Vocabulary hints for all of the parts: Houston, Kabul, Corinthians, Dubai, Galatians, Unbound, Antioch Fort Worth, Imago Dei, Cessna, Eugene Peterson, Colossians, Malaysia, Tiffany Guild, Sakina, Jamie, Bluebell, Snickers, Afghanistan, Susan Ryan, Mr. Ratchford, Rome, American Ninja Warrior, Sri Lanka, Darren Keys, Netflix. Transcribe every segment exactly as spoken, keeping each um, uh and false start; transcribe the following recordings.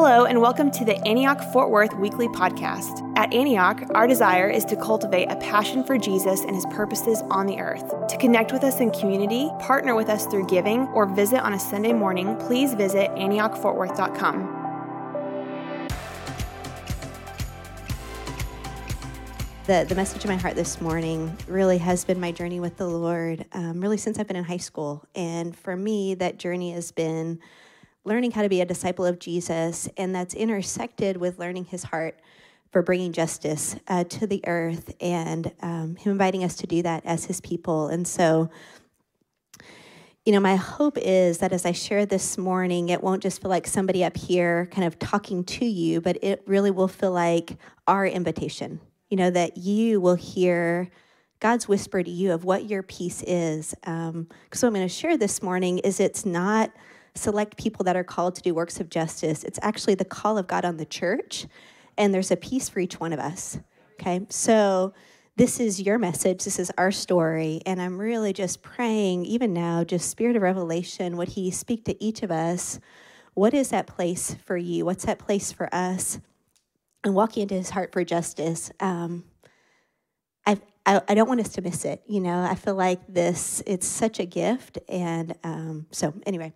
Hello, and welcome to the Antioch Fort Worth Weekly Podcast. At Antioch, our desire is to cultivate a passion for Jesus and his purposes on the earth. To connect with us in community, partner with us through giving, or visit on a Sunday morning, please visit antioch fort worth dot com. The, the message in my heart this morning really has been my journey with the Lord, um, really since I've been in high school. And for me, that journey has been learning how to be a disciple of Jesus, and that's intersected with learning his heart for bringing justice uh, to the earth and um, him inviting us to do that as his people. And so, you know, my hope is that as I share this morning, it won't just feel like somebody up here kind of talking to you, but it really will feel like our invitation. You know, that you will hear God's whisper to you of what your peace is. Um, so what I'm going to share this morning is it's not select people that are called to do works of justice. It's actually the call of God on the church, and there's a peace for each one of us, okay? So this is your message. This is our story, and I'm really just praying, even now, just spirit of revelation, would he speak to each of us? What is that place for you? What's that place for us? And walking into his heart for justice, um, I, I I don't want us to miss it. You know, I feel like this, it's such a gift. And um, so anyway,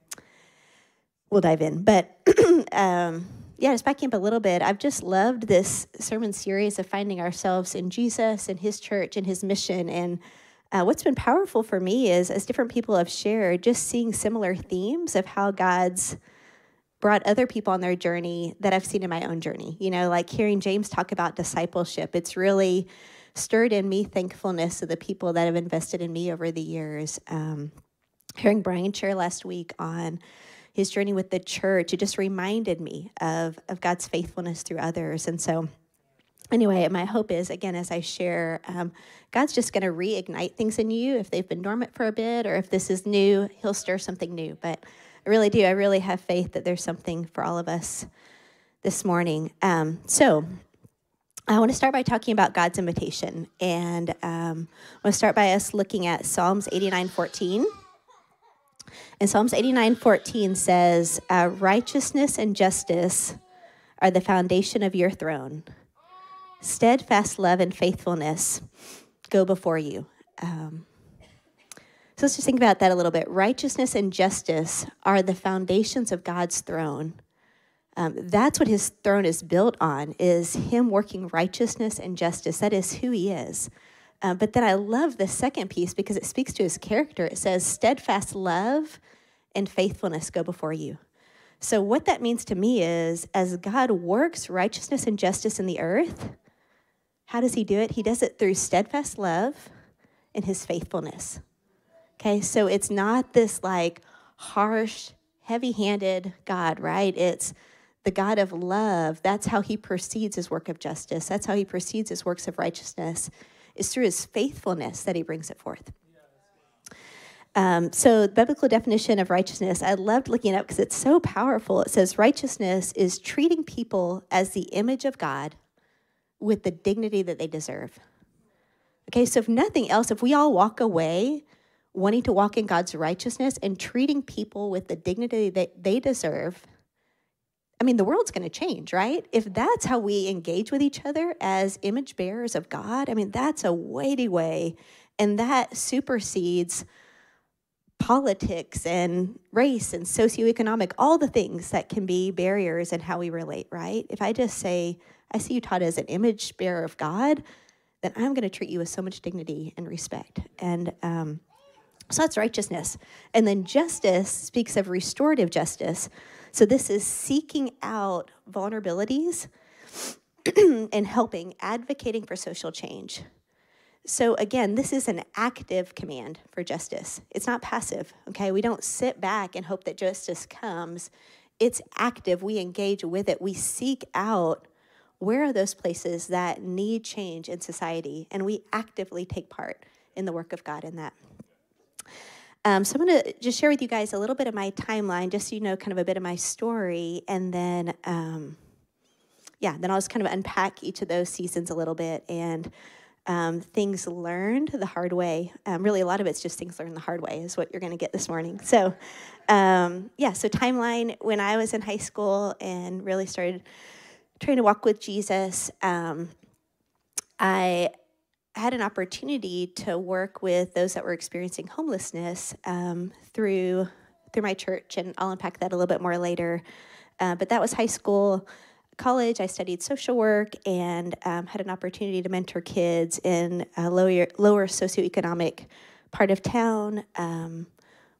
we'll dive in. But um, yeah, just backing up a little bit, I've just loved this sermon series of finding ourselves in Jesus and his church and his mission. And uh, what's been powerful for me is, as different people have shared, just seeing similar themes of how God's brought other people on their journey that I've seen in my own journey. You know, like hearing James talk about discipleship, it's really stirred in me thankfulness to the people that have invested in me over the years. Um, hearing Brian share last week on his journey with the church, it just reminded me of, of God's faithfulness through others. And so anyway, my hope is, again, as I share, um, God's just going to reignite things in you. If they've been dormant for a bit, or if this is new, he'll stir something new. But I really do. I really have faith that there's something for all of us this morning. Um, so I want to start by talking about God's invitation. And um, I want to start by us looking at Psalms eighty-nine fourteen. And Psalms eighty-nine fourteen says, uh, righteousness and justice are the foundation of your throne. Steadfast love and faithfulness go before you. Um So let's just think about that a little bit. Righteousness and justice are the foundations of God's throne. Um, that's what his throne is built on, is him working righteousness and justice. That is who he is. Uh, but then I love the second piece because it speaks to his character. It says, steadfast love and faithfulness go before you. So what that means to me is, as God works righteousness and justice in the earth, how does he do it? He does it through steadfast love and his faithfulness. Okay, so it's not this like harsh, heavy-handed God, right? It's the God of love. That's how he proceeds his work of justice. That's how he proceeds his works of righteousness. It's through his faithfulness that he brings it forth. Um, so the biblical definition of righteousness, I loved looking it up because it's so powerful. It says righteousness is treating people as the image of God with the dignity that they deserve. Okay, so if nothing else, if we all walk away wanting to walk in God's righteousness and treating people with the dignity that they deserve, I mean, the world's going to change, right? If that's how we engage with each other as image bearers of God, I mean, that's a weighty way. And that supersedes politics and race and socioeconomic, all the things that can be barriers in how we relate, right? If I just say, I see you, Todd, as an image bearer of God, then I'm going to treat you with so much dignity and respect. And, um, So that's righteousness. And then justice speaks of restorative justice. So this is seeking out vulnerabilities and helping, advocating for social change. So again, this is an active command for justice. It's not passive, okay? We don't sit back and hope that justice comes. It's active. We engage with it. We seek out where are those places that need change in society, and we actively take part in the work of God in that. Um, so I'm going to just share with you guys a little bit of my timeline, just so you know kind of a bit of my story, and then, um, yeah, then I'll just kind of unpack each of those seasons a little bit. And um, things learned the hard way. Um, really, a lot of it's just things learned the hard way is what you're going to get this morning. So, um, yeah, so timeline, when I was in high school and really started trying to walk with Jesus, um, I had an opportunity to work with those that were experiencing homelessness um, through through my church, and I'll unpack that a little bit more later. Uh, but that was high school. College, I studied social work and um, had an opportunity to mentor kids in a lower, lower socioeconomic part of town. Um,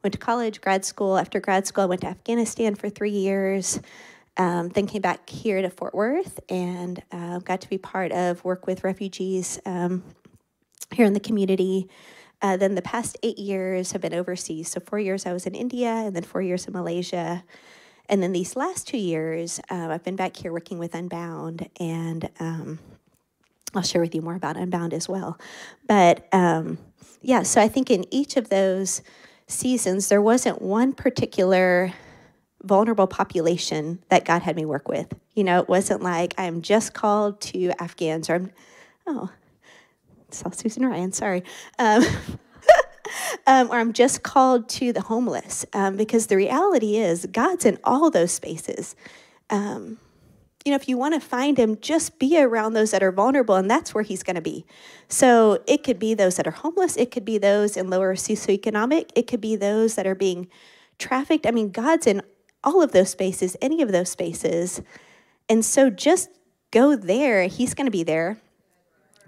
went to college, grad school. After grad school, I went to Afghanistan for three years, um, then came back here to Fort Worth and uh, got to be part of work with refugees um, here in the community. Uh, then the past eight years have been overseas. So four years I was in India and then four years in Malaysia. And then these last two years, uh, I've been back here working with Unbound, and um, I'll share with you more about Unbound as well. But, um, yeah, so I think in each of those seasons, there wasn't one particular vulnerable population that God had me work with. You know, it wasn't like I'm just called to Afghans, or I'm, oh, it's all Susan Ryan, sorry. Um, Um, or I'm just called to the homeless, um, because the reality is God's in all those spaces. Um, you know, if you want to find him, just be around those that are vulnerable, and that's where he's going to be. So it could be those that are homeless. It could be those in lower socioeconomic. It could be those that are being trafficked. I mean, God's in all of those spaces, any of those spaces. And so just go there. He's going to be there.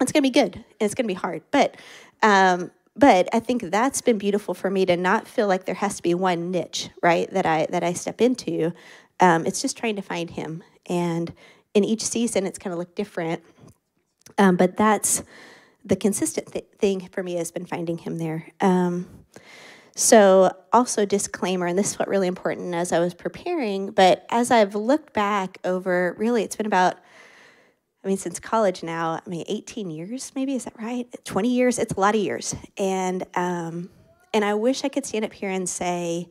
It's going to be good, and it's going to be hard. But, um, But I think that's been beautiful for me, to not feel like there has to be one niche, right, that I that I step into. Um, it's just trying to find him. And in each season, it's kind of looked different. Um, but that's the consistent th thing for me, has been finding him there. Um, so also disclaimer, and this is what really important as I was preparing, but as I've looked back over, really, it's been about, I mean, since college now, I mean, eighteen years maybe, is that right? twenty years, it's a lot of years. And um, and I wish I could stand up here and say,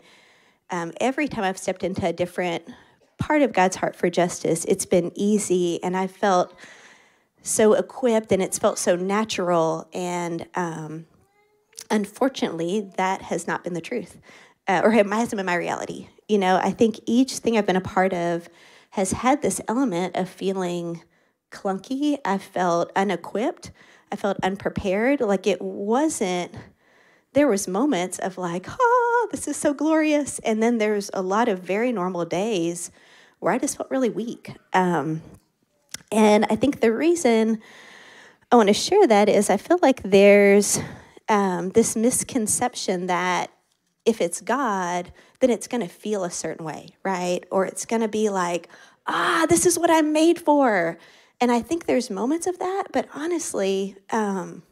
um, every time I've stepped into a different part of God's heart for justice, it's been easy, and I felt so equipped, and it's felt so natural. And um, unfortunately, that has not been the truth, uh, or it hasn't been my reality. You know, I think each thing I've been a part of has had this element of feeling clunky. I felt unequipped. I felt unprepared. Like it wasn't, there was moments of like, oh, this is so glorious. And then there's a lot of very normal days where I just felt really weak. Um, and I think the reason I want to share that is I feel like there's um, this misconception that if it's God, then it's going to feel a certain way, right? Or it's going to be like, ah, this is what I'm made for. And I think there's moments of that, but honestly, um,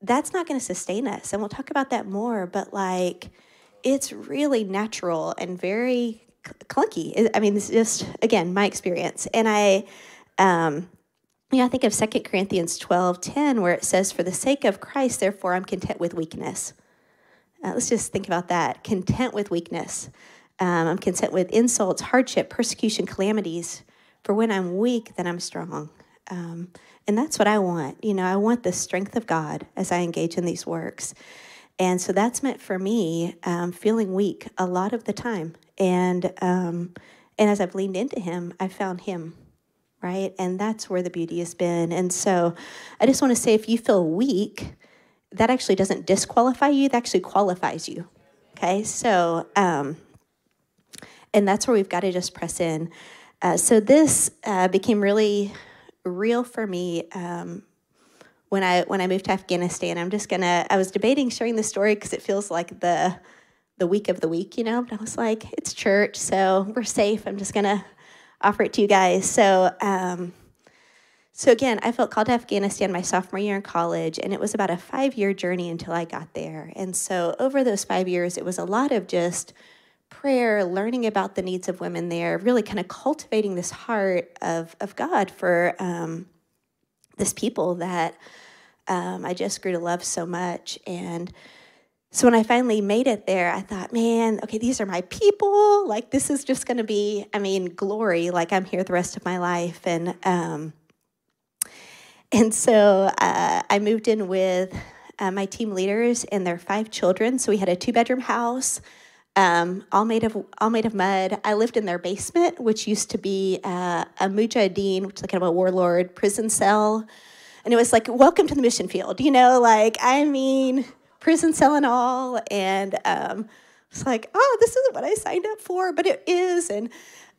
that's not going to sustain us. And we'll talk about that more, but like, it's really natural and very clunky. I mean, this is just, again, my experience. And I, um, you know, I think of Second Corinthians twelve ten, where it says, for the sake of Christ, therefore, I'm content with weakness. Uh, let's just think about that. Content with weakness. Um, I'm content with insults, hardship, persecution, calamities. For when I'm weak, then I'm strong. Um, and that's what I want. You know, I want the strength of God as I engage in these works. And so that's meant for me um, feeling weak a lot of the time. And, um, and as I've leaned into him, I found him, right? And that's where the beauty has been. And so I just want to say, if you feel weak, that actually doesn't disqualify you. That actually qualifies you, okay? So, um, and that's where we've got to just press in. Uh, so this uh, became really real for me um, when I when I moved to Afghanistan. I'm just gonna. I was debating sharing this story because it feels like the the week of the week, you know. But I was like, it's church, so we're safe. I'm just gonna offer it to you guys. So um, so again, I felt called to Afghanistan my sophomore year in college, and it was about a five year journey until I got there. And so over those five years, it was a lot of just prayer, learning about the needs of women there, really kind of cultivating this heart of, of God for um, this people that um, I just grew to love so much. And so when I finally made it there, I thought, man, okay, these are my people. Like, this is just going to be, I mean, glory. Like, I'm here the rest of my life. And um, And so uh, I moved in with uh, my team leaders and their five children. So we had a two-bedroom house, um, all made of all made of mud. I lived in their basement, which used to be uh, a mujahideen, which is kind of a warlord prison cell. And it was like, welcome to the mission field, you know, like, I mean, prison cell and all. And um, it's like, oh, this isn't what I signed up for, but it is. And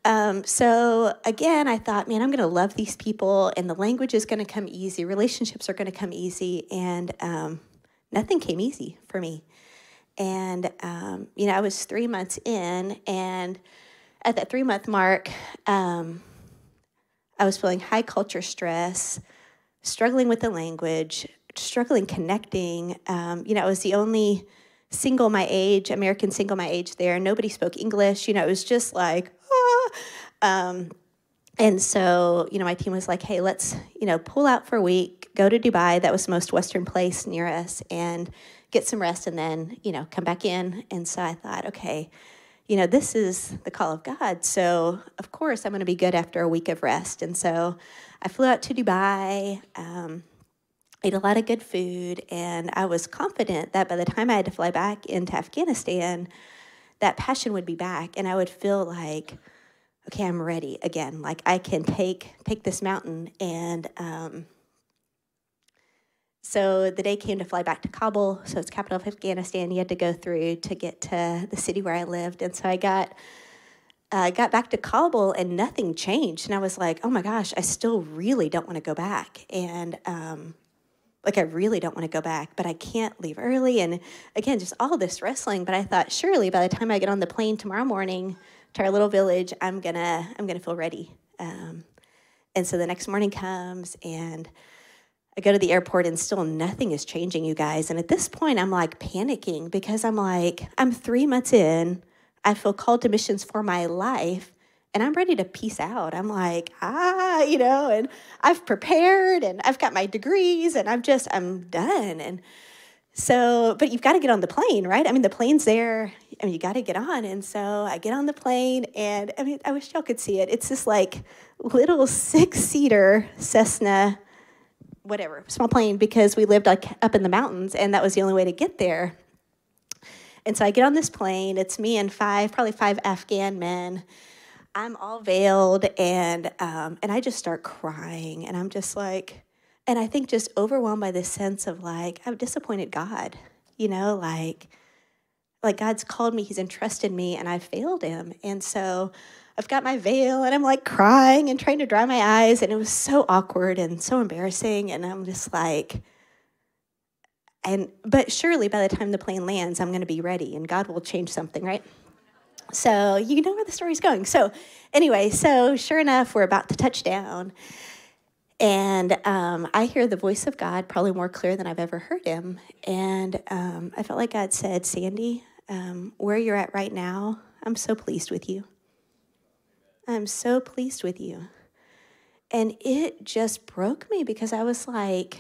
Um, so again, I thought, man, I'm going to love these people, and the language is going to come easy. Relationships are going to come easy, and um, nothing came easy for me. And, um, you know, I was three months in, and at that three-month mark, um, I was feeling high culture stress, struggling with the language, struggling connecting. Um, you know, I was the only single my age, American single my age there. Nobody spoke English. You know, it was just like, Um, and so, you know, my team was like, hey, let's, you know, pull out for a week, go to Dubai. That was the most Western place near us, and get some rest, and then, you know, come back in. And so I thought, okay, you know, this is the call of God. So of course I'm going to be good after a week of rest. And so I flew out to Dubai, um, ate a lot of good food. And I was confident that by the time I had to fly back into Afghanistan, that passion would be back, and I would feel like, okay, I'm ready again. Like, I can take take this mountain. And um, so the day came to fly back to Kabul. So it's capital of Afghanistan. You had to go through to get to the city where I lived. And so I got uh, got back to Kabul, and nothing changed. And I was like, oh my gosh, I still really don't want to go back. And um, like, I really don't want to go back, but I can't leave early. And again, just all this wrestling. But I thought, surely by the time I get on the plane tomorrow morning to our little village, I'm gonna I'm gonna feel ready. Um, and so the next morning comes, and I go to the airport, and still nothing is changing, you guys. And at this point, I'm like panicking, because I'm like, I'm three months in, I feel called to missions for my life, and I'm ready to peace out. I'm like, ah, you know, and I've prepared, and I've got my degrees, and I'm just, I'm done. And so, but you've got to get on the plane, right? I mean, the plane's there. I mean, you got to get on. And so I get on the plane, and I mean, I wish y'all could see it. It's this like little six-seater Cessna, whatever, small plane, because we lived like up in the mountains, and that was the only way to get there. And so I get on this plane. It's me and five, probably five Afghan men. I'm all veiled, and um, and I just start crying, and I'm just like, and I think just overwhelmed by this sense of like, I've disappointed God, you know, like, like God's called me, he's entrusted me, and I failed him. And so I've got my veil, and I'm like crying and trying to dry my eyes. And it was so awkward and so embarrassing. And I'm just like, and, but surely by the time the plane lands, I'm going to be ready, and God will change something, right? So you know where the story's going. So anyway, so sure enough, we're about to touch down. And um, I hear the voice of God probably more clear than I've ever heard him. And um, I felt like God said, Sandy, um, where you're at right now, I'm so pleased with you. I'm so pleased with you. And it just broke me, because I was like,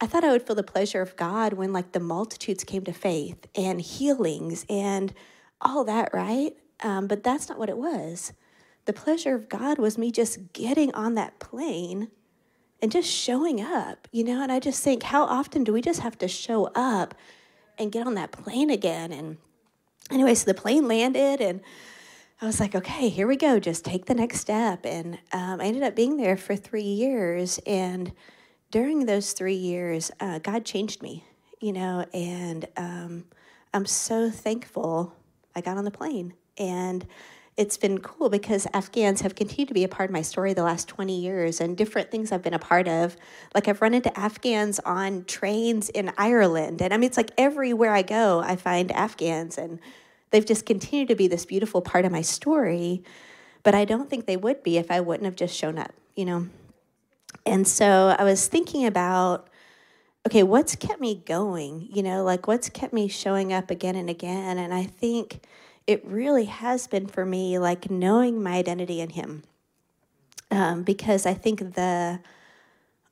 I thought I would feel the pleasure of God when like the multitudes came to faith and healings and all that, right? Um, but that's not what it was. The pleasure of God was me just getting on that plane and just showing up, you know? And I just think, how often do we just have to show up and get on that plane again? And anyway, so the plane landed, and I was like, okay, here we go. Just take the next step. And um, I ended up being there for three years. And during those three years, uh, God changed me, you know? And um, I'm so thankful I got on the plane. And it's been cool, because Afghans have continued to be a part of my story the last twenty years, and different things I've been a part of. Like, I've run into Afghans on trains in Ireland. And I mean, it's like everywhere I go, I find Afghans, and they've just continued to be this beautiful part of my story. But I don't think they would be if I wouldn't have just shown up, you know? And so I was thinking about, okay, what's kept me going? You know, like, what's kept me showing up again and again? And I think it really has been for me, like, knowing my identity in him, um, because I think the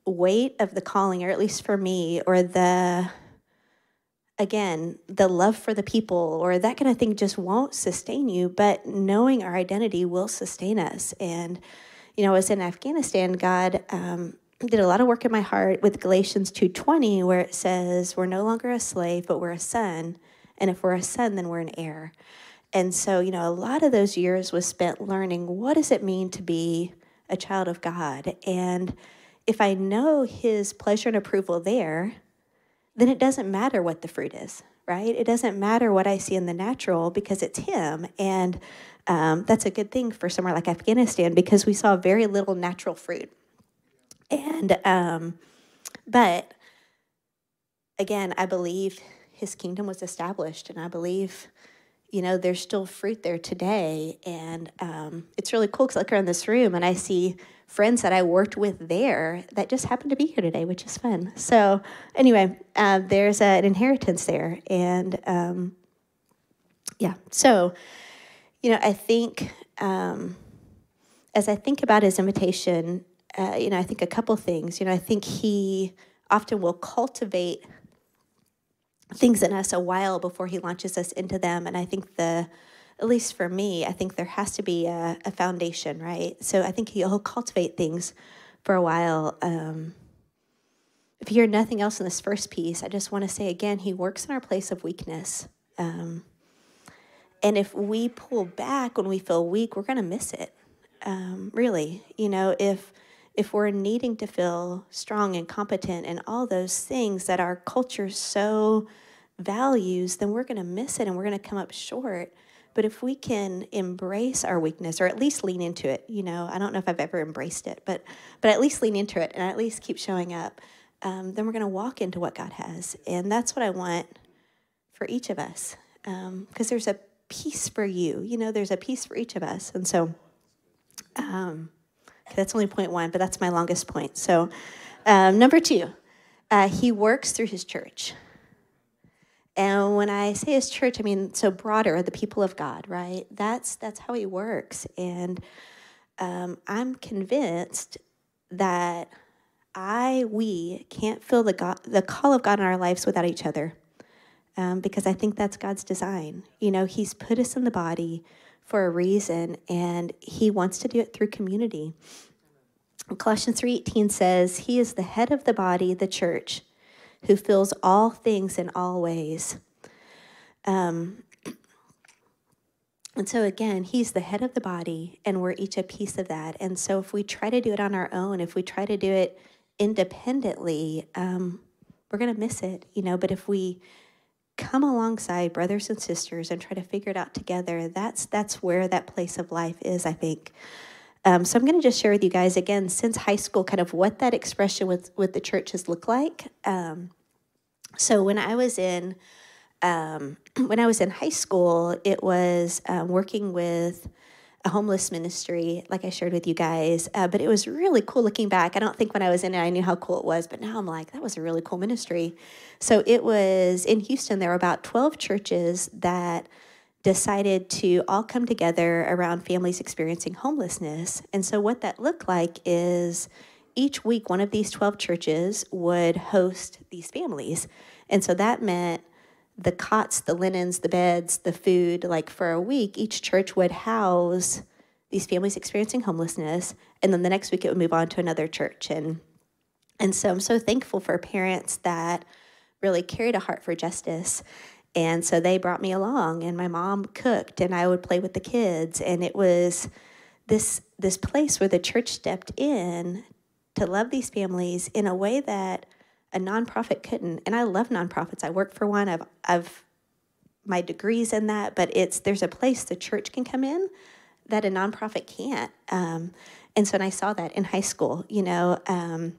weight of the calling, or at least for me, or the, again, the love for the people, or that kind of thing just won't sustain you, but knowing our identity will sustain us. And, you know, I was in Afghanistan, God um, did a lot of work in my heart with Galatians two twenty, where it says we're no longer a slave, but we're a son. And if we're a son, then we're an heir. And so, you know, a lot of those years was spent learning, what does it mean to be a child of God? And if I know his pleasure and approval there, then it doesn't matter what the fruit is, right? It doesn't matter what I see in the natural because it's him. And um, that's a good thing for somewhere like Afghanistan because we saw very little natural fruit. And, um, but again, I believe his kingdom was established, and I believe, you know, there's still fruit there today. And um, it's really cool because I look around this room and I see friends that I worked with there that just happened to be here today, which is fun. So anyway, uh, there's an inheritance there. And um, yeah, so, you know, I think um, as I think about his invitation, Uh, you know, I think a couple things. You know, I think he often will cultivate things in us a while before he launches us into them. And I think the, at least for me, I think there has to be a, a foundation, right? So I think he'll cultivate things for a while. Um, if you hear nothing else in this first piece, I just want to say again, he works in our place of weakness. Um, and if we pull back when we feel weak, we're going to miss it, um, really. You know, if... If we're needing to feel strong and competent and all those things that our culture so values, then we're going to miss it and we're going to come up short. But if we can embrace our weakness or at least lean into it, you know, I don't know if I've ever embraced it, but but at least lean into it and at least keep showing up, um, then we're going to walk into what God has. And that's what I want for each of us, because um, there's a piece for you. You know, there's a piece for each of us. And so... Um, That's only point one, but that's my longest point. So um, number two, uh, he works through his church. And when I say his church, I mean, so broader, the people of God, right? That's that's how he works. And um, I'm convinced that I, we can't feel the, God, the call of God in our lives without each other, um, because I think that's God's design. You know, he's put us in the body for a reason, and he wants to do it through community. Colossians three eighteen says, he is the head of the body, the church, who fills all things in all ways. Um, and so again, he's the head of the body, and we're each a piece of that. And so if we try to do it on our own, if we try to do it independently, um, we're going to miss it, you know. But if we come alongside brothers and sisters and try to figure it out together, that's that's where that place of life is, I think. Um, so I'm going to just share with you guys, again, since high school, kind of what that expression with, with the church has looked like. Um, so when I was in um, when I was in high school, it was um, working with a homeless ministry, like I shared with you guys. Uh, but it was really cool looking back. I don't think when I was in it, I knew how cool it was, but now I'm like, that was a really cool ministry. So it was in Houston, there were about twelve churches that decided to all come together around families experiencing homelessness. And so what that looked like is each week, one of these twelve churches would host these families. And so that meant the cots, the linens, the beds, the food, like for a week, each church would house these families experiencing homelessness. And then the next week it would move on to another church. And and so I'm so thankful for parents that really carried a heart for justice. And so they brought me along, and my mom cooked, and I would play with the kids. And it was this this place where the church stepped in to love these families in a way that a nonprofit couldn't. And I love nonprofits. I work for one. I've, I've my degrees in that, but it's, there's a place the church can come in that a nonprofit can't. Um, and so, and I saw that in high school, you know, um,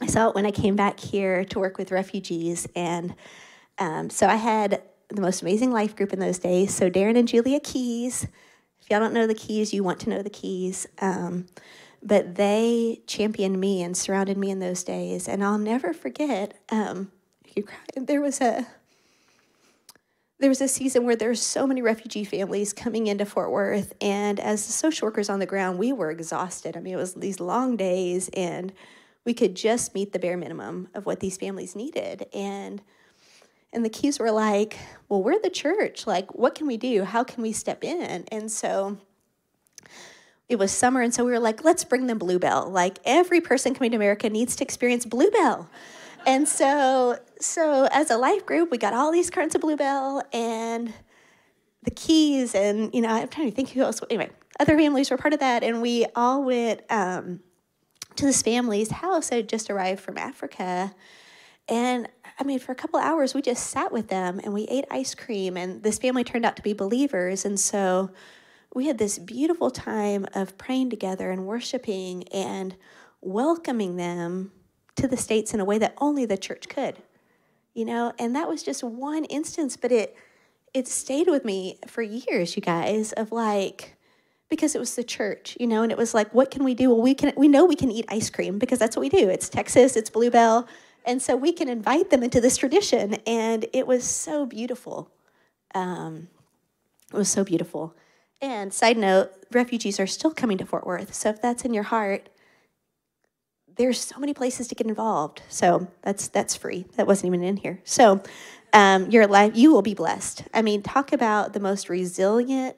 I saw it when I came back here to work with refugees. And um, so I had the most amazing life group in those days. So Darren and Julia Keys, if y'all don't know the Keys, you want to know the Keys. Um, But they championed me and surrounded me in those days. And I'll never forget, um, you cry, there was a there was a season where there were so many refugee families coming into Fort Worth. And as the social workers on the ground, we were exhausted. I mean, it was these long days, and we could just meet the bare minimum of what these families needed. And and the Keys were like, well, we're the church. Like, what can we do? How can we step in? And so... it was summer, and so we were like, let's bring them Bluebell. Like, every person coming to America needs to experience Bluebell. And so, so as a life group, we got all these cartons of Bluebell and the Keys, and, you know, I'm trying to think who else. Anyway, other families were part of that, and we all went um, to this family's house that had just arrived from Africa. And, I mean, for a couple of hours, we just sat with them, and we ate ice cream, and this family turned out to be believers, and so we had this beautiful time of praying together and worshiping and welcoming them to the States in a way that only the church could, you know? And that was just one instance, but it it stayed with me for years, you guys, of like, because it was the church, you know, and it was like, what can we do? Well, we can, we know we can eat ice cream because that's what we do. It's Texas, it's Bluebell, and so we can invite them into this tradition, and it was so beautiful. Um, it was so beautiful. And side note, refugees are still coming to Fort Worth, so if that's in your heart, there's so many places to get involved. So that's that's free. That wasn't even in here. So um, your life, you will be blessed. I mean, talk about the most resilient.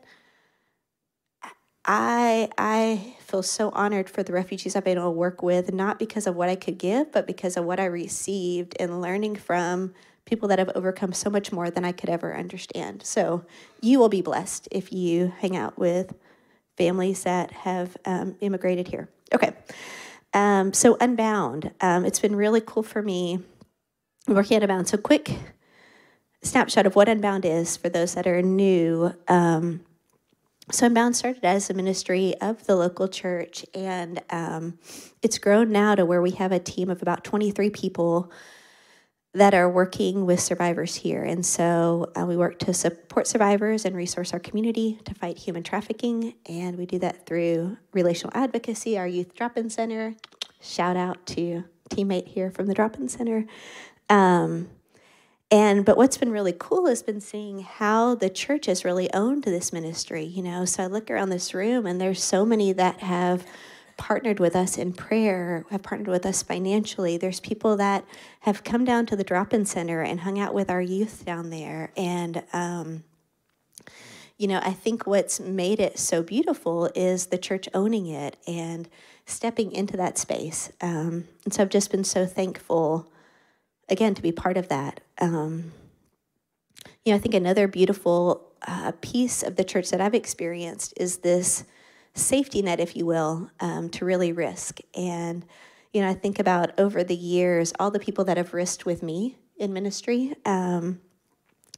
I I feel so honored for the refugees I've been able to work with, not because of what I could give, but because of what I received and learning from people that have overcome so much more than I could ever understand. So you will be blessed if you hang out with families that have um, immigrated here. Okay. Um, so Unbound, um, it's been really cool for me working at Unbound. So quick snapshot of what Unbound is for those that are new. Um, so Unbound started as a ministry of the local church, and um, it's grown now to where we have a team of about twenty-three people that are working with survivors here. And so uh, we work to support survivors and resource our community to fight human trafficking. And we do that through relational advocacy, our youth drop-in center. Shout out to teammate here from the drop-in center. Um, and, but what's been really cool has been seeing how the church has really owned this ministry, you know? So I look around this room and there's so many that have partnered with us in prayer, have partnered with us financially. There's people that have come down to the drop-in center and hung out with our youth down there. And, um, you know, I think what's made it so beautiful is the church owning it and stepping into that space. Um, and so I've just been so thankful, again, to be part of that. Um, you know, I think another beautiful uh, piece of the church that I've experienced is this safety net, if you will, um, to really risk. And, you know, I think about over the years, all the people that have risked with me in ministry. Um,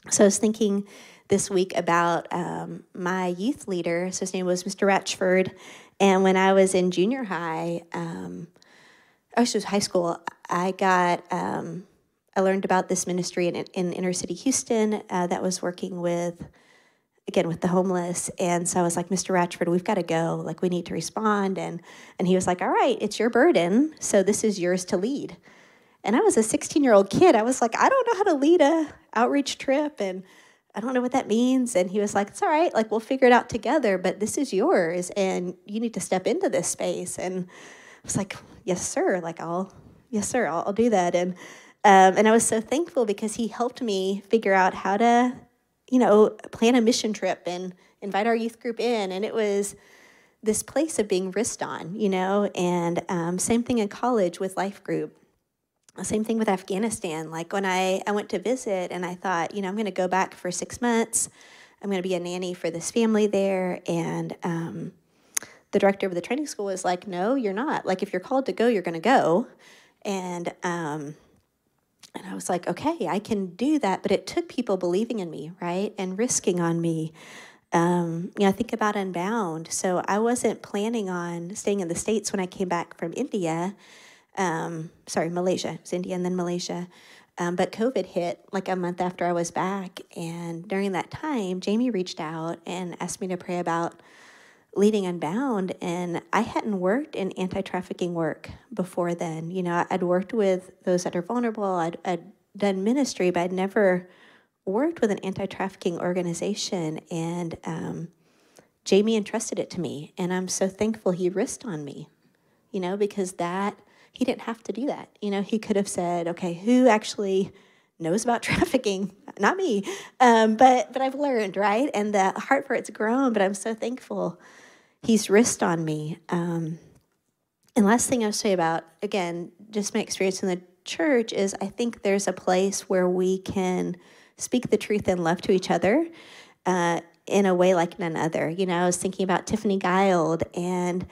so I was thinking this week about um, my youth leader. So his name was Mister Ratchford. And when I was in junior high, um, actually it was high school, I got, um, I learned about this ministry in, in inner city Houston uh, that was working with again, with the homeless. And so I was like, Mister Ratchford, we've got to go. Like, we need to respond. And and he was like, all right, it's your burden. So this is yours to lead. And I was a sixteen-year-old kid. I was like, I don't know how to lead a outreach trip. And I don't know what that means. And he was like, it's all right. Like, we'll figure it out together. But this is yours. And you need to step into this space. And I was like, yes, sir. Like, I'll, yes, sir, I'll, I'll do that. And um, and I was so thankful because he helped me figure out how to, you know, plan a mission trip and invite our youth group in. And it was this place of being risked on, you know, and um, same thing in college with life group. Same thing with Afghanistan. Like when I, I went to visit and I thought, you know, I'm going to go back for six months. I'm going to be a nanny for this family there. And um, the director of the training school was like, no, you're not. Like if you're called to go, you're going to go. And um And I was like, okay, I can do that. But it took people believing in me, right, and risking on me. Um, you know, I think about Unbound. So I wasn't planning on staying in the States when I came back from India. Um, sorry, Malaysia. It was India and then Malaysia. Um, but COVID hit like a month after I was back. And during that time, Jamie reached out and asked me to pray about leading Unbound. And I hadn't worked in anti-trafficking work before then. You know, I'd worked with those that are vulnerable. I'd, I'd done ministry, but I'd never worked with an anti-trafficking organization. And um, Jamie entrusted it to me. And I'm so thankful he risked on me, you know, because that, he didn't have to do that. You know, he could have said, okay, who actually knows about trafficking? Not me, um, but but I've learned, right? And the heart for it's grown, but I'm so thankful he's risked on me. Um, and last thing I'll say about, again, just my experience in the church is I think there's a place where we can speak the truth and love to each other uh, in a way like none other. You know, I was thinking about Tiffany Guild and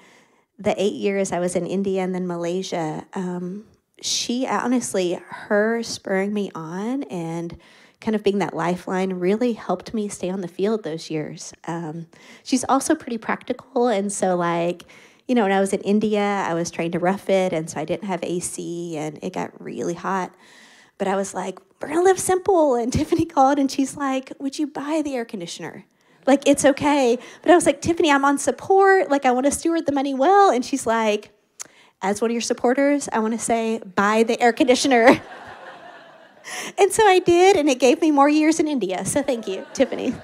the eight years I was in India and then Malaysia. Um, she, honestly, her spurring me on and kind of being that lifeline really helped me stay on the field those years. Um, she's also pretty practical. And so, like, you know, when I was in India, I was trying to rough it. And so I didn't have A C and it got really hot. But I was like, we're going to live simple. And Tiffany called and she's like, would you buy the air conditioner? Like, it's okay. But I was like, Tiffany, I'm on support. Like, I want to steward the money well. And she's like, as one of your supporters, I want to say, buy the air conditioner. And so I did, and it gave me more years in India. So thank you, Tiffany.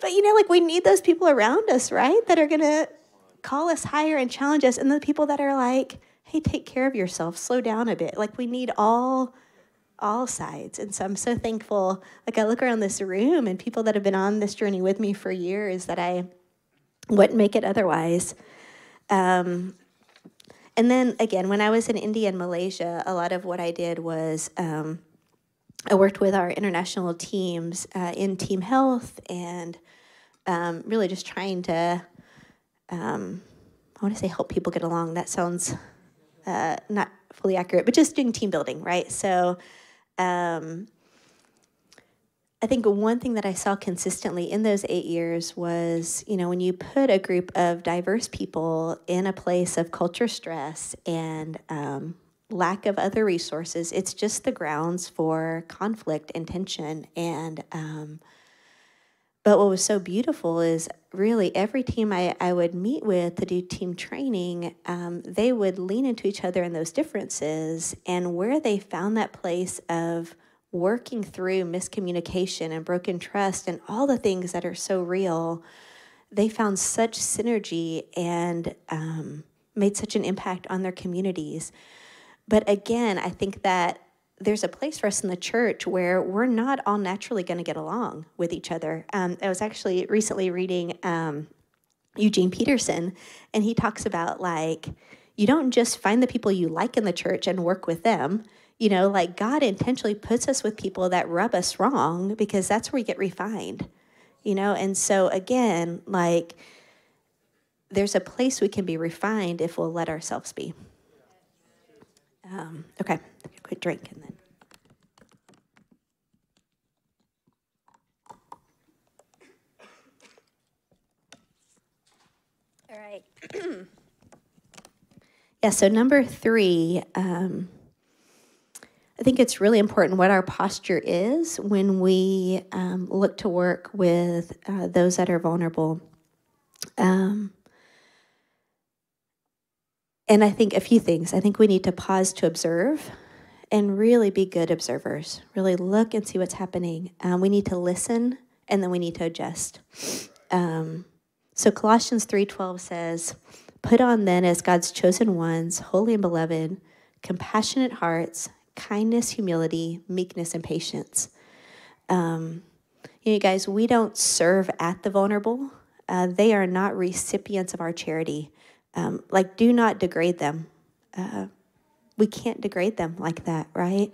But, you know, like, we need those people around us, right, that are going to call us higher and challenge us. And the people that are like, hey, take care of yourself, slow down a bit. Like, we need all all sides. And so I'm so thankful. Like, I look around this room and people that have been on this journey with me for years that I wouldn't make it otherwise. Um And then, again, when I was in India and Malaysia, a lot of what I did was um, I worked with our international teams uh, in team health and um, really just trying to, um, I want to say help people get along. That sounds uh, not fully accurate, but just doing team building, right? So um, I think one thing that I saw consistently in those eight years was, you know, when you put a group of diverse people in a place of culture stress and um, lack of other resources, it's just the grounds for conflict and tension. And um, but what was so beautiful is really every team I, I would meet with to do team training, um, they would lean into each other in those differences and where they found that place of working through miscommunication and broken trust and all the things that are so real, they found such synergy and um, made such an impact on their communities. But again, I think that there's a place for us in the church where we're not all naturally going to get along with each other. Um, I was actually recently reading um, Eugene Peterson, and he talks about, like, you don't just find the people you like in the church and work with them. You know, like, God intentionally puts us with people that rub us wrong because that's where we get refined, you know? And so, again, like, there's a place we can be refined if we'll let ourselves be. Um, okay, quick drink and then. All right. Yeah, so number three, um, I think it's really important what our posture is when we um, look to work with uh, those that are vulnerable. Um, and I think a few things. I think we need to pause to observe and really be good observers, really look and see what's happening. Um, we need to listen, and then we need to adjust. Um, so Colossians three twelve says, put on then as God's chosen ones, holy and beloved, compassionate hearts, kindness, humility, meekness, and patience. Um, you know, guys, we don't serve at the vulnerable. Uh, they are not recipients of our charity. Um, like, do not degrade them. Uh, we can't degrade them like that, right?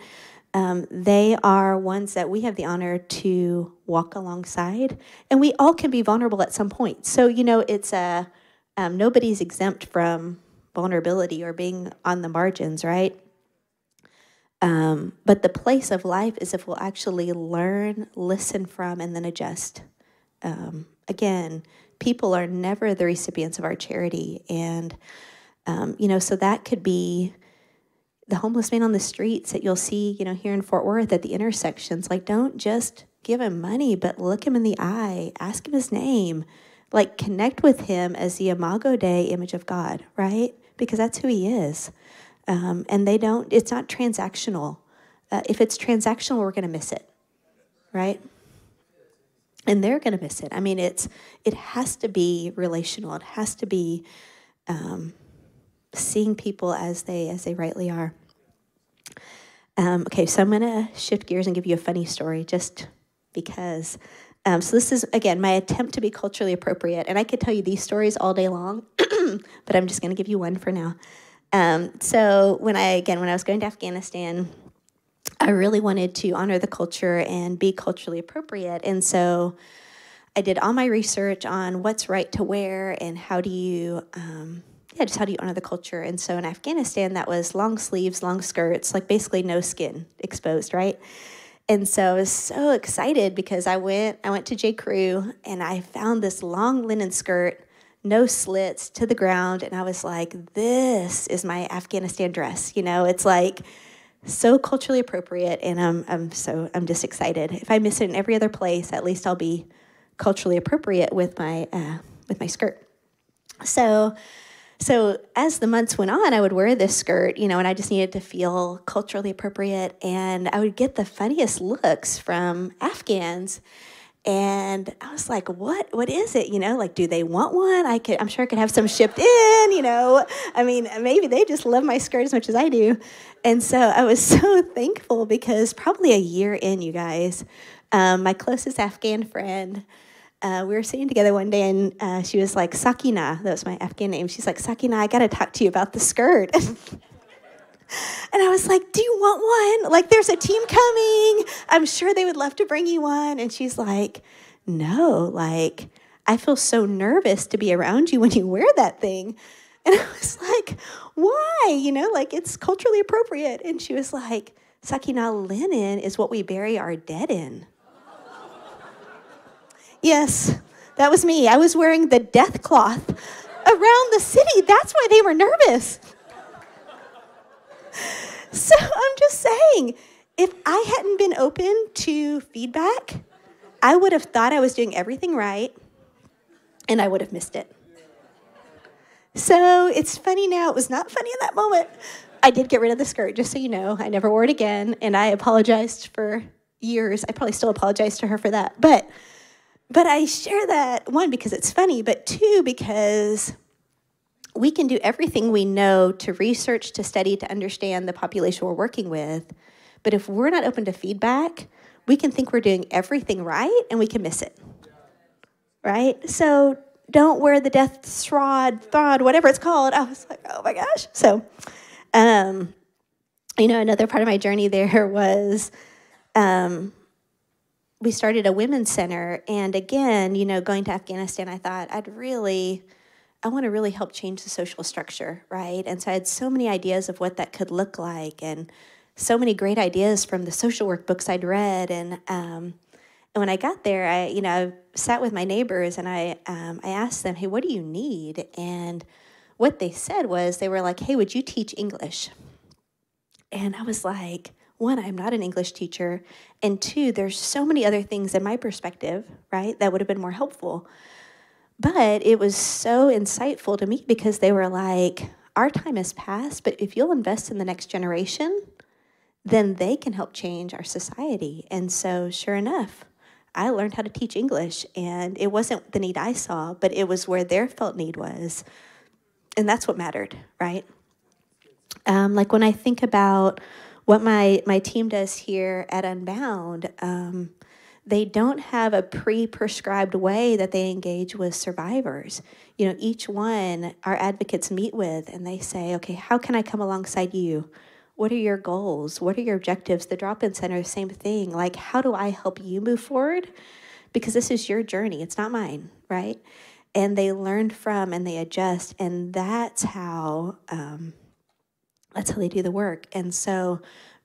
Um, they are ones that we have the honor to walk alongside, and we all can be vulnerable at some point. So, you know, it's a, um, nobody's exempt from vulnerability or being on the margins, right? Um, but the place of life is if we'll actually learn, listen from, and then adjust. Um, again, people are never the recipients of our charity. And, um, you know, so that could be the homeless man on the streets that you'll see, you know, here in Fort Worth at the intersections. Like, don't just give him money, but look him in the eye, ask him his name, like, connect with him as the Imago Dei image of God, right? Because that's who he is. Um, and they don't, it's not transactional. Uh, if it's transactional, we're going to miss it, right? And they're going to miss it. I mean, it's it has to be relational. It has to be um, seeing people as they as they rightly are. Um, okay, so I'm going to shift gears and give you a funny story just because Um, so this is, again, my attempt to be culturally appropriate. And I could tell you these stories all day long, but I'm just going to give you one for now. Um, so when I, again, when I was going to Afghanistan, I really wanted to honor the culture and be culturally appropriate. And so I did all my research on what's right to wear and how do you, um, yeah, just how do you honor the culture. And so in Afghanistan, that was long sleeves, long skirts, like basically no skin exposed, right? And so I was so excited because I went I went to J. Crew and I found this long linen skirt, no slits, to the ground. And I was like, this is my Afghanistan dress. You know, it's like so culturally appropriate. And I'm, I'm so I'm just excited. If I miss it in every other place, at least I'll be culturally appropriate with my uh, with my skirt. So So as the months went on, I would wear this skirt, you know, and I just needed to feel culturally appropriate. And I would get the funniest looks from Afghans. And I was like, what, what is it? You know, like, do they want one? I could, I'm sure I could have some shipped in, you know, I mean, maybe they just love my skirt as much as I do. And so I was so thankful because probably a year in, you guys, um, my closest Afghan friend, Uh, we were sitting together one day, and uh, she was like, Sakina, that was my Afghan name. She's like, Sakina, I got to talk to you about the skirt. And I was like, do you want one? Like, there's a team coming. I'm sure they would love to bring you one. And she's like, no, like, I feel so nervous to be around you when you wear that thing. And I was like, why? You know, like, it's culturally appropriate. And she was like, Sakina, linen is what we bury our dead in. Yes, that was me. I was wearing the death cloth around the city. That's why they were nervous. So I'm just saying, if I hadn't been open to feedback, I would have thought I was doing everything right, and I would have missed it. So it's funny now. It was not funny in that moment. I did get rid of the skirt, just so you know. I never wore it again, and I apologized for years. I probably still apologize to her for that, but... But I share that, one, because it's funny, but two, because we can do everything we know to research, to study, to understand the population we're working with. But if we're not open to feedback, we can think we're doing everything right, and we can miss it, right? So don't wear the death shroud, thawed, whatever it's called. I was like, oh, my gosh. So, um, you know, another part of my journey there was... Um, we started a women's center. And again, you know, going to Afghanistan, I thought I'd really, I want to really help change the social structure, right? And so I had so many ideas of what that could look like and so many great ideas from the social work books I'd read. And um, and when I got there, I, you know, sat with my neighbors and I, um, I asked them, hey, what do you need? And what they said was they were like, hey, would you teach English? And I was like, one, I'm not an English teacher, and two, there's so many other things in my perspective, right, that would have been more helpful. But it was so insightful to me because they were like, our time has passed, but if you'll invest in the next generation, then they can help change our society. And so sure enough, I learned how to teach English, and it wasn't the need I saw, but it was where their felt need was, and that's what mattered, right? Um, like when I think about what my, my team does here at Unbound, um, they don't have a pre-prescribed way that they engage with survivors. You know, each one our advocates meet with and they say, okay, how can I come alongside you? What are your goals? What are your objectives? The drop-in center, same thing. Like, how do I help you move forward? Because this is your journey. It's not mine, right? And they learn from and they adjust. And that's how... Um, That's how they do the work. And so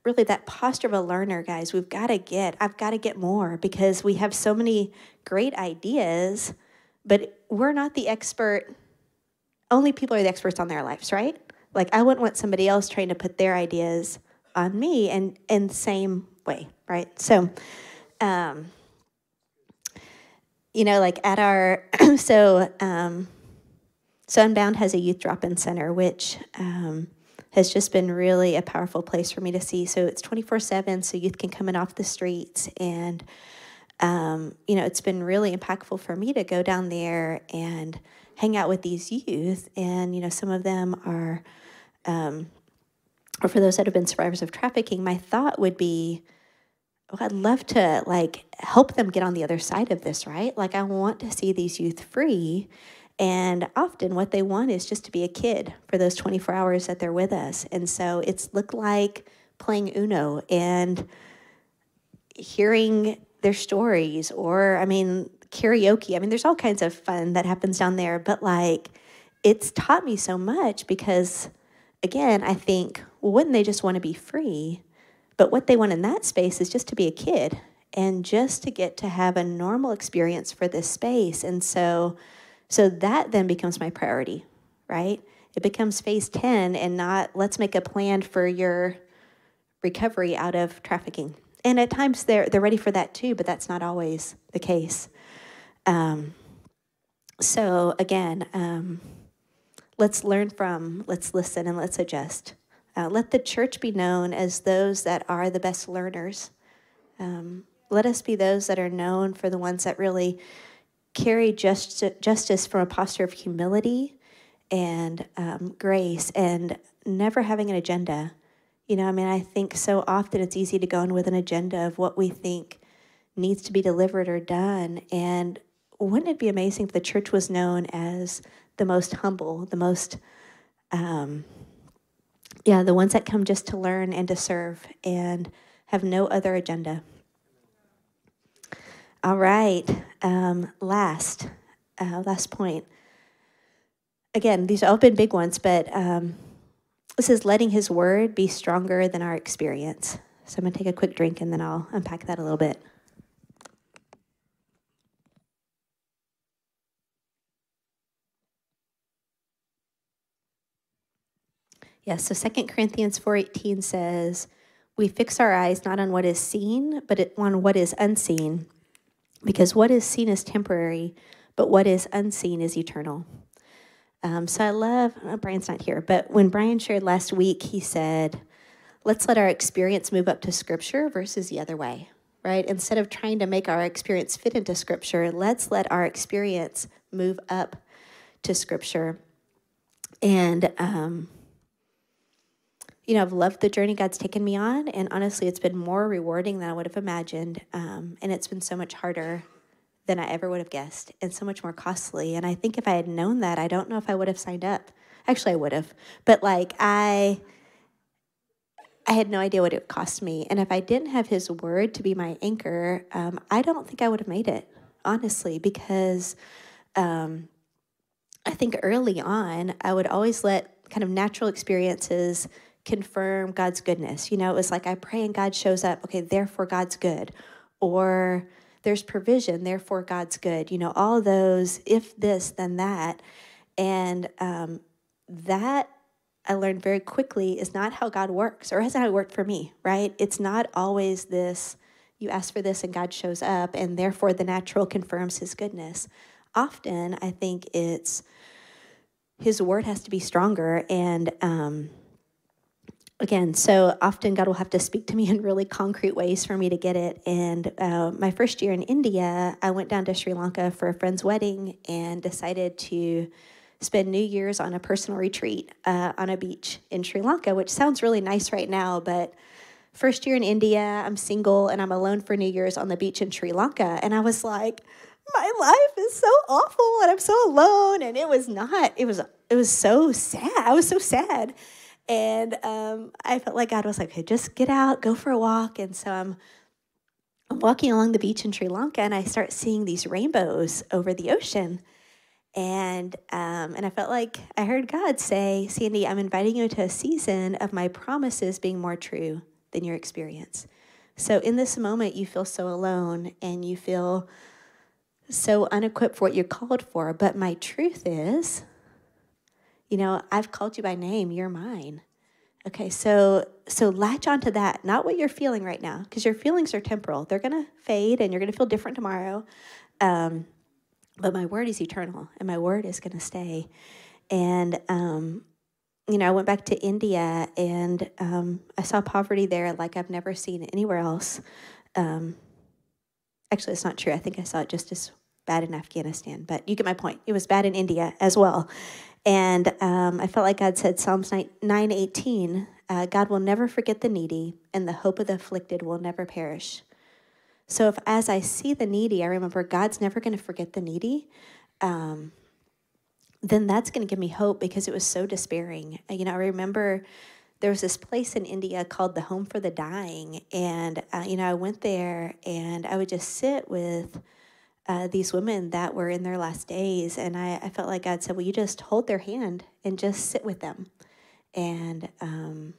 really that posture of a learner, guys, we've got to get, I've got to get more because we have so many great ideas, but we're not the expert. Only people are the experts on their lives, right? Like I wouldn't want somebody else trying to put their ideas on me and in the same way, right? So, um, you know, like at our, so, um, so Unbound has a youth drop-in center, which, um, has just been really a powerful place for me to see. So it's twenty-four seven, so youth can come in off the streets. And, um, you know, it's been really impactful for me to go down there and hang out with these youth. And, you know, some of them are, um, or for those that have been survivors of trafficking, my thought would be, oh, I'd love to like help them get on the other side of this, right? Like I want to see these youth free. And often what they want is just to be a kid for those twenty-four hours that they're with us. And so it's looked like playing Uno and hearing their stories or, I mean, karaoke. I mean, there's all kinds of fun that happens down there. But like it's taught me so much because, again, I think, well, wouldn't they just want to be free? But what they want in that space is just to be a kid and just to get to have a normal experience for this space. And so... So that then becomes my priority, right? It becomes phase ten and not let's make a plan for your recovery out of trafficking. And at times they're, they're ready for that too, but that's not always the case. Um, so again, um, let's learn from, let's listen and let's adjust. Uh, let the church be known as those that are the best learners. Um, let us be those that are known for the ones that really carry just, justice from a posture of humility and um, grace and never having an agenda. You know, I mean, I think so often it's easy to go in with an agenda of what we think needs to be delivered or done. And wouldn't it be amazing if the church was known as the most humble, the most, um, yeah, the ones that come just to learn and to serve and have no other agenda. All right, um, last, uh, last point. Again, these have all been big ones, but um, this is letting his word be stronger than our experience. So I'm going to take a quick drink and then I'll unpack that a little bit. Yeah, so Second Corinthians four eighteen says, we fix our eyes not on what is seen, but on what is unseen. Because what is seen is temporary, but what is unseen is eternal. Um, so I love, oh, Brian's not here, but when Brian shared last week, he said, let's let our experience move up to Scripture versus the other way, right? Instead of trying to make our experience fit into Scripture, let's let our experience move up to Scripture. And, um, you know, I've loved the journey God's taken me on, and honestly, it's been more rewarding than I would have imagined, um, and it's been so much harder than I ever would have guessed, and so much more costly, and I think if I had known that, I don't know if I would have signed up. Actually, I would have, but, like, I I had no idea what it would cost me, and if I didn't have his word to be my anchor, um, I don't think I would have made it, honestly, because um, I think early on, I would always let kind of natural experiences confirm God's goodness. You know, it was like I pray and God shows up. Okay, therefore God's good. Or there's provision, therefore God's good. You know, all those, if this, then that. And um, that I learned very quickly is not how God works, or hasn't how it worked for me, right? It's not always this, you ask for this and God shows up, and therefore the natural confirms his goodness. Often I think it's his word has to be stronger, and um again, so often God will have to speak to me in really concrete ways for me to get it. And uh, my first year in India, I went down to Sri Lanka for a friend's wedding and decided to spend New Year's on a personal retreat uh, on a beach in Sri Lanka, which sounds really nice right now. But first year in India, I'm single and I'm alone for New Year's on the beach in Sri Lanka. And I was like, my life is so awful and I'm so alone. And it was not, it was, it was so sad. I was so sad. And um, I felt like God was like, okay, just get out, go for a walk. And so I'm, I'm walking along the beach in Sri Lanka, and I start seeing these rainbows over the ocean. And um, and I felt like I heard God say, Sandy, I'm inviting you to a season of my promises being more true than your experience. So in this moment, you feel so alone, and you feel so unequipped for what you're called for. But my truth is, you know, I've called you by name, you're mine. Okay, so so latch onto that, not what you're feeling right now, because your feelings are temporal. They're going to fade, and you're going to feel different tomorrow. Um, but my word is eternal, and my word is going to stay. And, um, you know, I went back to India, and um, I saw poverty there like I've never seen anywhere else. Um, actually, it's not true. I think I saw it just as bad in Afghanistan, but you get my point. It was bad in India as well. And um, I felt like God said, Psalms nine eighteen, uh, God will never forget the needy, and the hope of the afflicted will never perish. So if as I see the needy, I remember God's never going to forget the needy, um, then that's going to give me hope, because it was so despairing. You know, I remember there was this place in India called the Home for the Dying, and, uh, you know, I went there, and I would just sit with uh, these women that were in their last days, and I, I felt like God said, well, you just hold their hand and just sit with them. And um,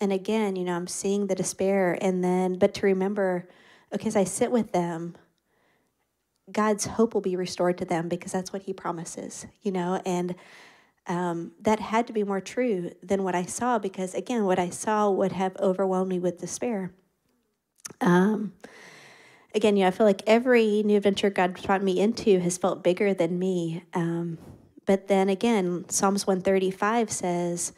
and again, you know, I'm seeing the despair, and then, but to remember, okay, as I sit with them, God's hope will be restored to them, because that's what he promises, you know, and um, that had to be more true than what I saw, because, again, what I saw would have overwhelmed me with despair. Um, again, you know, I feel like every new adventure God brought me into has felt bigger than me. Um, but then again, Psalms one thirty-five says,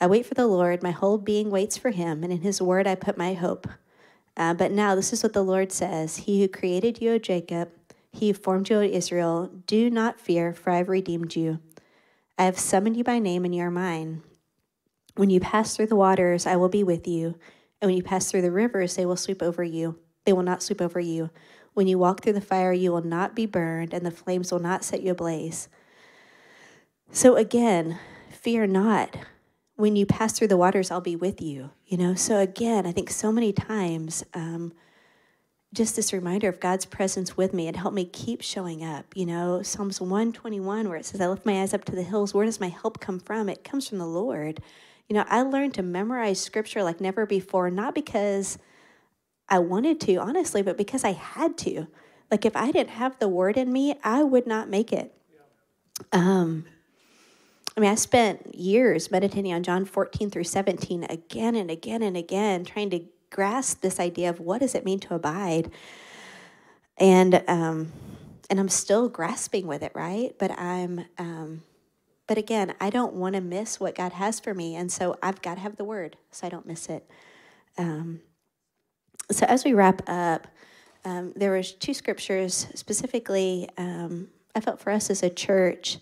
I wait for the Lord, my whole being waits for him, and in his word I put my hope. Uh, but now this is what the Lord says, he who created you, O Jacob, he formed you, O Israel. Do not fear, for I have redeemed you. I have summoned you by name, and you are mine. When you pass through the waters, I will be with you. And when you pass through the rivers, they will sweep over you. They will not sweep over you. When you walk through the fire, you will not be burned, and the flames will not set you ablaze. So again, fear not. When you pass through the waters, I'll be with you. You know, so again, I think so many times, um, just this reminder of God's presence with me and help me keep showing up. You know, Psalms one twenty-one, where it says, I lift my eyes up to the hills. Where does my help come from? It comes from the Lord. You know, I learned to memorize scripture like never before, not because I wanted to, honestly, but because I had to. Like if I didn't have the word in me, I would not make it. Um, I mean, I spent years meditating on John fourteen through seventeen again and again and again, trying to grasp this idea of what does it mean to abide, and um, and I'm still grasping with it, right? But I'm, um, but again, I don't want to miss what God has for me, and so I've got to have the Word so I don't miss it. Um, so as we wrap up, um, there was two scriptures specifically um, I felt for us as a church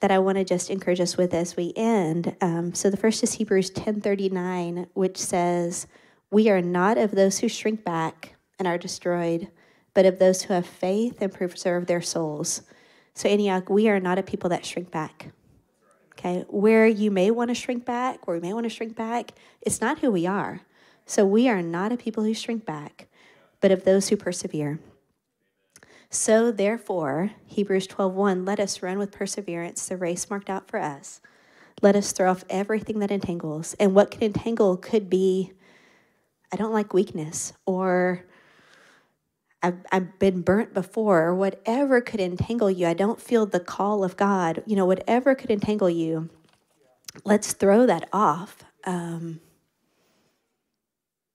that I want to just encourage us with as we end. Um, so the first is Hebrews ten thirty-nine, which says, we are not of those who shrink back and are destroyed, but of those who have faith and preserve their souls. So Antioch, we are not a people that shrink back, okay? Where you may want to shrink back, where we may want to shrink back, it's not who we are. So we are not a people who shrink back, but of those who persevere. So therefore, Hebrews twelve one, let us run with perseverance the race marked out for us. Let us throw off everything that entangles. And what can entangle could be, I don't like weakness, or I've, I've been burnt before, or whatever could entangle you. I don't feel the call of God. You know, whatever could entangle you, let's throw that off. Um,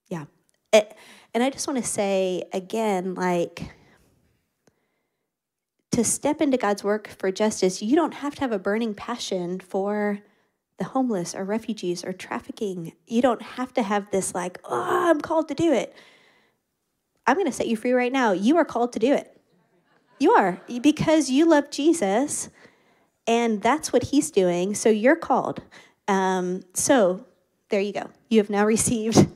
yeah. It, and I just want to say again, like, to step into God's work for justice, you don't have to have a burning passion for the homeless or refugees or trafficking. You don't have to have this like, oh, I'm called to do it. I'm going to set you free right now. You are called to do it. You are, because you love Jesus and that's what he's doing. So you're called. Um, so there you go. You have now received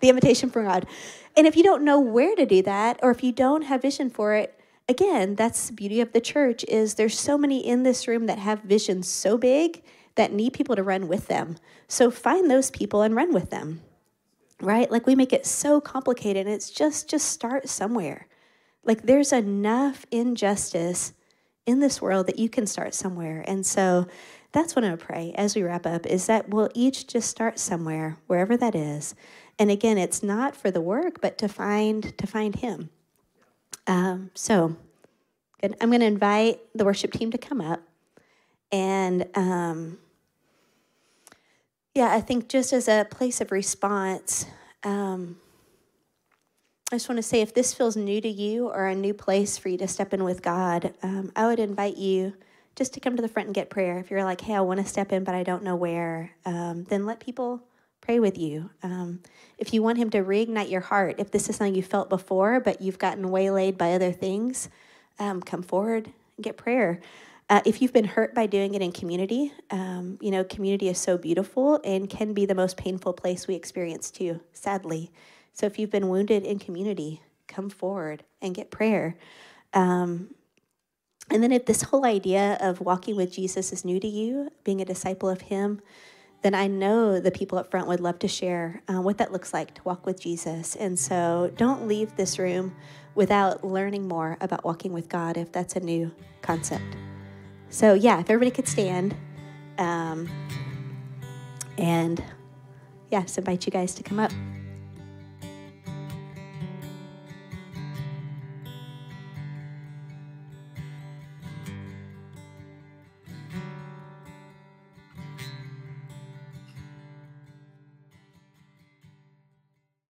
the invitation from God. And if you don't know where to do that, or if you don't have vision for it, again, that's the beauty of the church, is there's so many in this room that have visions so big that need people to run with them. So find those people and run with them, right? Like we make it so complicated, and it's just, just start somewhere. Like there's enough injustice in this world that you can start somewhere. And so that's what I pray as we wrap up, is that we'll each just start somewhere, wherever that is. And again, it's not for the work, but to find, to find him. Um, so good. I'm going to invite the worship team to come up. And, um, yeah, I think just as a place of response, um, I just want to say if this feels new to you or a new place for you to step in with God, um, I would invite you just to come to the front and get prayer. If you're like, hey, I want to step in, but I don't know where, um, then let people pray with you. Um, if you want him to reignite your heart, if this is something you felt before, but you've gotten waylaid by other things, um, come forward and get prayer. Uh, if you've been hurt by doing it in community, um, you know, community is so beautiful and can be the most painful place we experience too, sadly. So if you've been wounded in community, come forward and get prayer. Um, and then if this whole idea of walking with Jesus is new to you, being a disciple of him, then I know the people up front would love to share uh, what that looks like to walk with Jesus. And so don't leave this room without learning more about walking with God if that's a new concept. So yeah, if everybody could stand, um, and yeah, just invite you guys to come up.